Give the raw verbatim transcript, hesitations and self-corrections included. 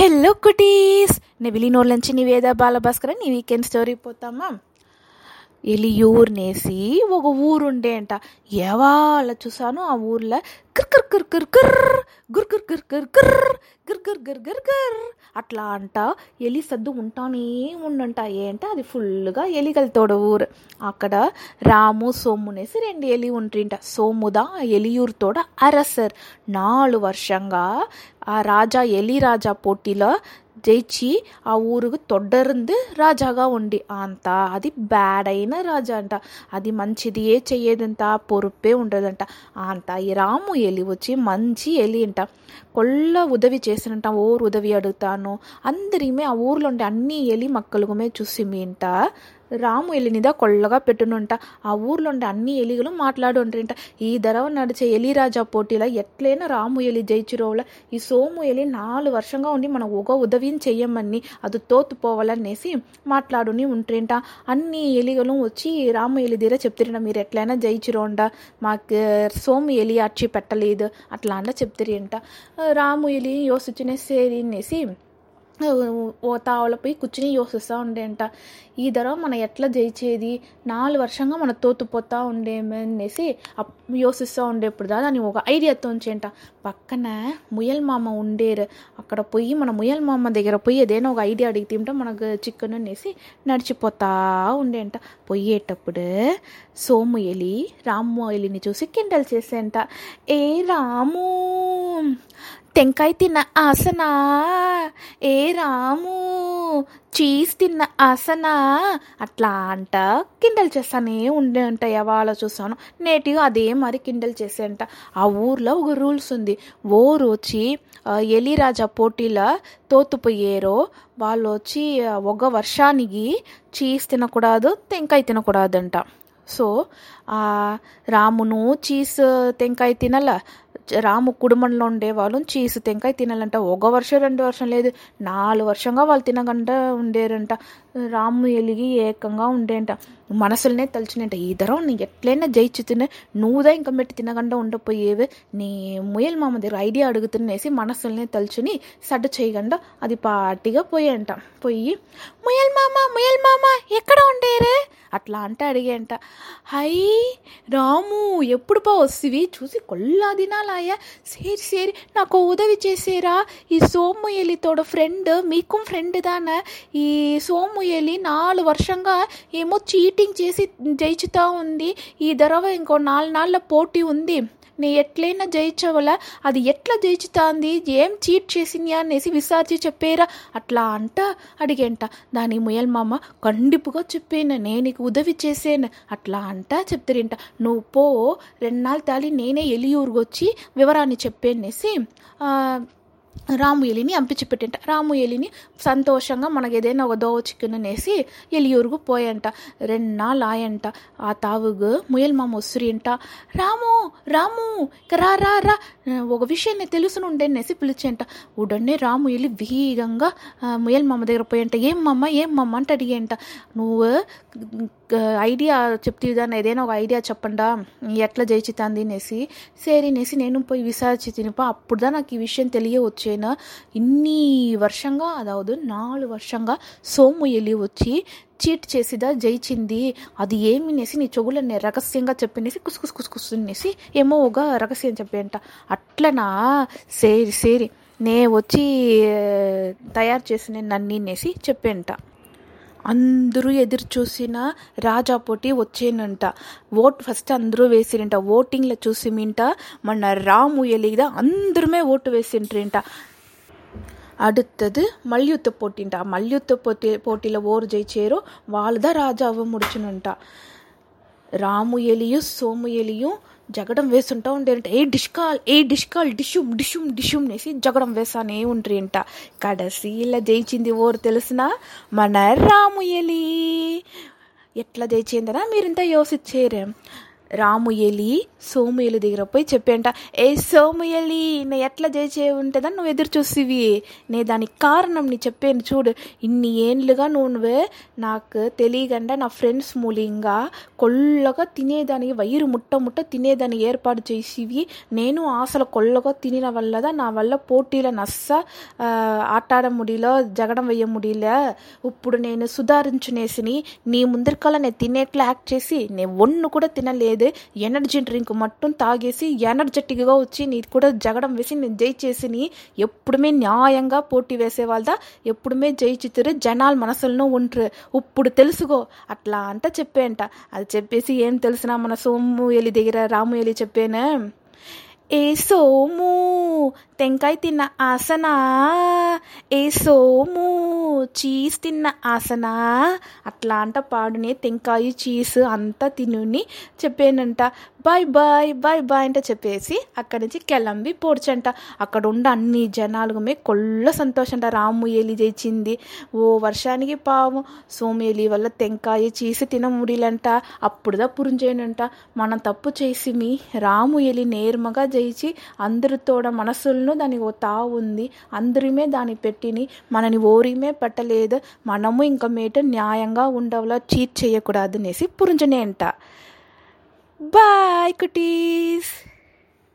Hello cuties, నెబిలినోళ్ళంచి నీవేదా బాలభాస్కర్ నీ weekend story పోతామా? ఎలియూర్నేసి ఒక ఊరుండే అంట. ఎవాళ చూసాను ఆ ఊర్లో కిర్కర్ కిర్కర్ కిర్ర గుర్కర్ కిర్కర్ కిర్ర గిర్గర్ గిర్గర్ గిర్ర అట్లా అంట ఎలి సద్దు ఉంటానే ఉండంట. ఏంట అది ఫుల్గా ఎలిగలతోడ ఊరు. అక్కడ రాము సోమ్మునేసి రెండు ఎలి ఉంటుంట. సోముదా ఎలియూరుతోడ అరసర్ నాలుగు వర్షంగా ఆ రాజా ఎలి రాజా పోటీలో జయిచి ఆ ఊరుకు తొడ్డరుంది రాజాగా ఉండి అంత అది బ్యాడ్ అయిన రాజా అంట. అది మంచిది ఏ చెయ్యేదంత పొరుపే ఉండదంట. అంత ఈ రాము ఎలి వచ్చి మంచి ఎలి అంట. కొల్ల ఉదవి చేసినంట. ఓరు ఉదవి అడుగుతాను అందరిమే ఆ ఊర్లో ఉండే అన్ని ఎలి మక్కలుగుమే చూసి మీంట రాము ఎలినిదా కొల్లగా పెట్టునుంట. ఆ ఊర్లో ఉండే అన్ని ఎలిగలు మాట్లాడుంటారంట. ఈ ధరవ నడిచే ఎలిరాజా పోటీలో ఎట్లైనా రాము ఎలి జయిచిరోవుల ఈ సోము ఎలి నాలుగు వర్షంగా ఉండి మనం ఒక ఉదవిని చెయ్యమని అది తోతుపోవాలనేసి మాట్లాడుని ఉంటేంట. అన్ని ఎలిగలు వచ్చి రాము ఎలి ధీర చెప్తారంట, మీరు ఎట్లయినా జయిచిరోండా, మాకు సోము ఎలి అచ్చి పెట్టలేదు అట్లా అంట చెప్తారంట. రాము ఎలి యోసిచ్చిన సేరినేసి ఓ తావల పోయి కూర్చుని యోసిస్తూ ఉండేంట. ఈ ధర మనం ఎట్లా జయిచేది, నాలుగు వర్షంగా మనం తోతుపోతూ ఉండేమనేసి అప్ యోసిస్తూ ఉండేప్పుడు దా దాన్ని ఒక ఐడియాతో ఉంచేంట. పక్కన ముయల్ మామ ఉండేరు. అక్కడ పోయి మన ముయల్ మామ దగ్గర పోయి ఏదైనా ఒక ఐడియా అడిగి తింటే మనకు చికెన్ అనేసి నడిచిపోతా ఉండేంట. పోయేటప్పుడు సోము ఎలి రాము ఎలిని చూసి కిండల్ చేసేంట. ఏ రాము టెంకాయ తిన్న ఆసనా, ఏ రాము చీజ్ తిన్న ఆసనా అట్లా అంట కిండల్ చేస్తానే ఉండే అంట. ఎవాళ చూసాను నేటిగా అదే మరి కిండల్ చేసే అంట. ఆ ఊర్లో ఒక రూల్స్ ఉంది. ఓరు వచ్చి ఎలిరాజా పోటీలో తోతుపోయారో వాళ్ళు వచ్చి ఒక వర్షానికి చీజ్ తినకూడదు, టెంకాయ తినకూడదంట. సో రామును చీజ్ టెంకాయ తినాల, రాము కుటుంబంలో ఉండే వాళ్ళు చీసు తెంకాయ తినాలంట. ఒక వర్షం రెండు వర్షం లేదు, నాలుగు వర్షంగా వాళ్ళు తినకుండా ఉండేరంట. రాము ఎలిగి ఏకంగా ఉండేంట. మనసులనే తలుచునేంట, ఈ ధర నేను ఎట్లయినా జయిచ్చు తినే, నువ్వుదా ఇంకా పెట్టి తినకుండా ఉండపోయేవి, నీ ముయల్ మామ దగ్గర ఐడియా అడుగుతున్నేసి మనసులనే తలుచుని సడ్డు చేయకుండా అది పాటిగా పోయేంట. పోయి ముయల్ మామ ముయల్ మామ ఎక్కడ ఉండేరే అట్లా అంటే అడిగేంట. హై రాము ఎప్పుడు పా వస్తువి, చూసి కొల్లా దినాలాయా, సేరి సేరి నాకు ఉదవి చేసేరా, ఈ సోము ఎలితోడ ఫ్రెండ్ మీకు ఫ్రెండ్ దానా, ఈ సోము ఎలి నాలుగు వర్షంగా ఏమో చీటింగ్ చేసి జయిచుతా ఉంది, ఈ ధరవ ఇంకో నాలుగు నాళ్ళ పోటీ ఉంది, నేను ఎట్లయినా జయించవల, అది ఎట్లా జయిచుతాంది, ఏం చీట్ చేసింది అనేసి విసార్చి చెప్పేరా అట్లా అంట అడిగేంట. దాని ముయల్ మామ కండిపుగా చెప్పాను, నేను నీకు ఉదవి చేసాను అట్లా అంట చెప్తారంట. నువ్వు పో రెండు నాలుగు తాళి నేనే ఎలియూరుకు వచ్చి వివరాన్ని చెప్పేసి రాము ఎలిని అంపించిపెట్టంట. రాము ఎలిని సంతోషంగా మనకు ఏదైనా ఒక దోవ చికెన్ అనేసి ఎలియూరుకు పోయంట. రెండు నాళ్ళు ఆయంట. ఆ తావుగు ముయల్ మామ వస్తురింట. రాము రాము రా రా రా ఒక విషయాన్ని తెలుసునుండేసి పిలిచేంట. ఉడనే రాము ఎలి వేగంగా ముయల్ మామ దగ్గర పోయంట. ఏం మామ ఏం మామ అంటే అడిగేంట. నువ్వు ఐడియా చెప్తేదాన్ని ఏదైనా ఒక ఐడియా చెప్పండా, ఎట్లా జయిచితంది అనేసి సరేనేసి నేను పోయి విసార్చి తినిపా, అప్పుడుదా నాకు ఈ విషయం తెలియ వచ్చేనా, ఇన్ని వర్షంగా అదావదు నాలుగు వర్షంగా సోము ఎలి వచ్చి చీట్ చేసిదా జయిచింది, అది ఏమినేసి నీ చెవులన్నీ రహస్యంగా చెప్పినేసి కుసుకుసు కుసుకుసునేసి ఏమో ఒక రహస్యం చెప్పేంట. అట్లనా సేరి సేరి నే వచ్చి తయారు చేసిన నన్నీనేసి చెప్పేంట. అందరూ ఎదురు చూసిన రాజా పోటీ వచ్చేనంట. ఓట్ ఫస్ట్ అందరూ వేసిరంట. ఓటింగ్లో చూసి మింట మన రాము ఎలిదా అందరమే ఓటు వేసింటారంట. அடுத்தது மல்யுத்த போட்டின்ட்டா. மல்யுத்த போட்டி போட்டியில் ஓர் ஜெயிச்சேரோ வாழ்தான் ராஜாவை முடிச்சுனுன்ட்டா. ராமு எலியும் சோமு எலியும் జగడం వేస్తుంటా ఉండేంట. ఏ డిష్కాల్ ఏ డిష్కాల్ డిషుమ్ డిషుమ్ డిషుమ్ అనేసి జగడం వేస్తానే ఉంటేంట. కడసి ఇలా జయించింది ఓరు తెలిసిన మన రాము ఎలి. ఎట్లా జయించిందనా మీరంతా యోసిచ్చేరే. రాముయలి సోముయలి దగ్గర పోయి చెప్పేంట, ఏ సోముయలి నే ఎట్లా చేసే ఉంటుందని నువ్వు ఎదురు చూసివి, నే దానికి కారణం నీ చెప్పాను చూడు, ఇన్ని ఏళ్ళుగా నువ్వు నాకు తెలియకుండా నా ఫ్రెండ్స్ మూలంగా కొల్లగా తినేదానికి వైరు ముట్ట ముట్ట తినేదానికి ఏర్పాటు చేసివి, నేను ఆశలు కొల్లగా తినిన వల్లదా నా వల్ల పోటీల నస్స ఆటాడ ముడిల జగడం వెయ్య ముడిల, ఇప్పుడు నేను సుధారించునేసిని నీ ముందరికల్లా నేను తినేట్లా యాక్ట్ చేసి నేను ఒన్ను కూడా తినలేదు, ఎనర్జీ డ్రింక్ మట్టం తాగేసి ఎనర్జెటిక్గా వచ్చి నీ కూడా జగడం వేసి నేను జయించేసి ఎప్పుడుమే న్యాయంగా పోటీ వేసేవాళ్ళదా ఎప్పుడుమే జయించుతారు జనాల మనసులను ఉంటారు, ఇప్పుడు తెలుసుకో అట్లా అంట చెప్పేంట. అది చెప్పేసి ఏం తెలిసినా మన సోము ఎలి దగ్గర రాము ఎలి చెప్పాను, ఏ సోము టెంకాయ తిన్న ఆసనా, ఏ సోము చీజ్ తిన్న ఆసనా, అట్లా అంట పాడునే టెంకాయ చీజ్ అంతా తినుని చెప్పానంట. బాయ్ బాయ్ బాయ్ బాయ్ అంట చెప్పేసి అక్కడి నుంచి కిలంబి పోడ్చంట. అక్కడ ఉండే అన్ని జనాలుగుమే కొల్ల సంతోషంట, రాము ఎలి తెచ్చింది ఓ వర్షానికి పాము సోము ఎలి వల్ల టెంకాయ చీజ్ తిన ముడిలంట. అప్పుడుదా పురుంజేనంట మనం తప్పు చేసి మీ రాము ఎలి నేర్మగా జయించి అందరితోడ మనసులను దానికి ఓ తా ఉంది, అందరిమే దాన్ని పెట్టిని మనని ఓరిమే పెట్టలేదు, మనము ఇంకా మేట న్యాయంగా ఉండవలా చీట్ చేయకూడదు అనేసి పురుంజనే అంట. Bye cuties.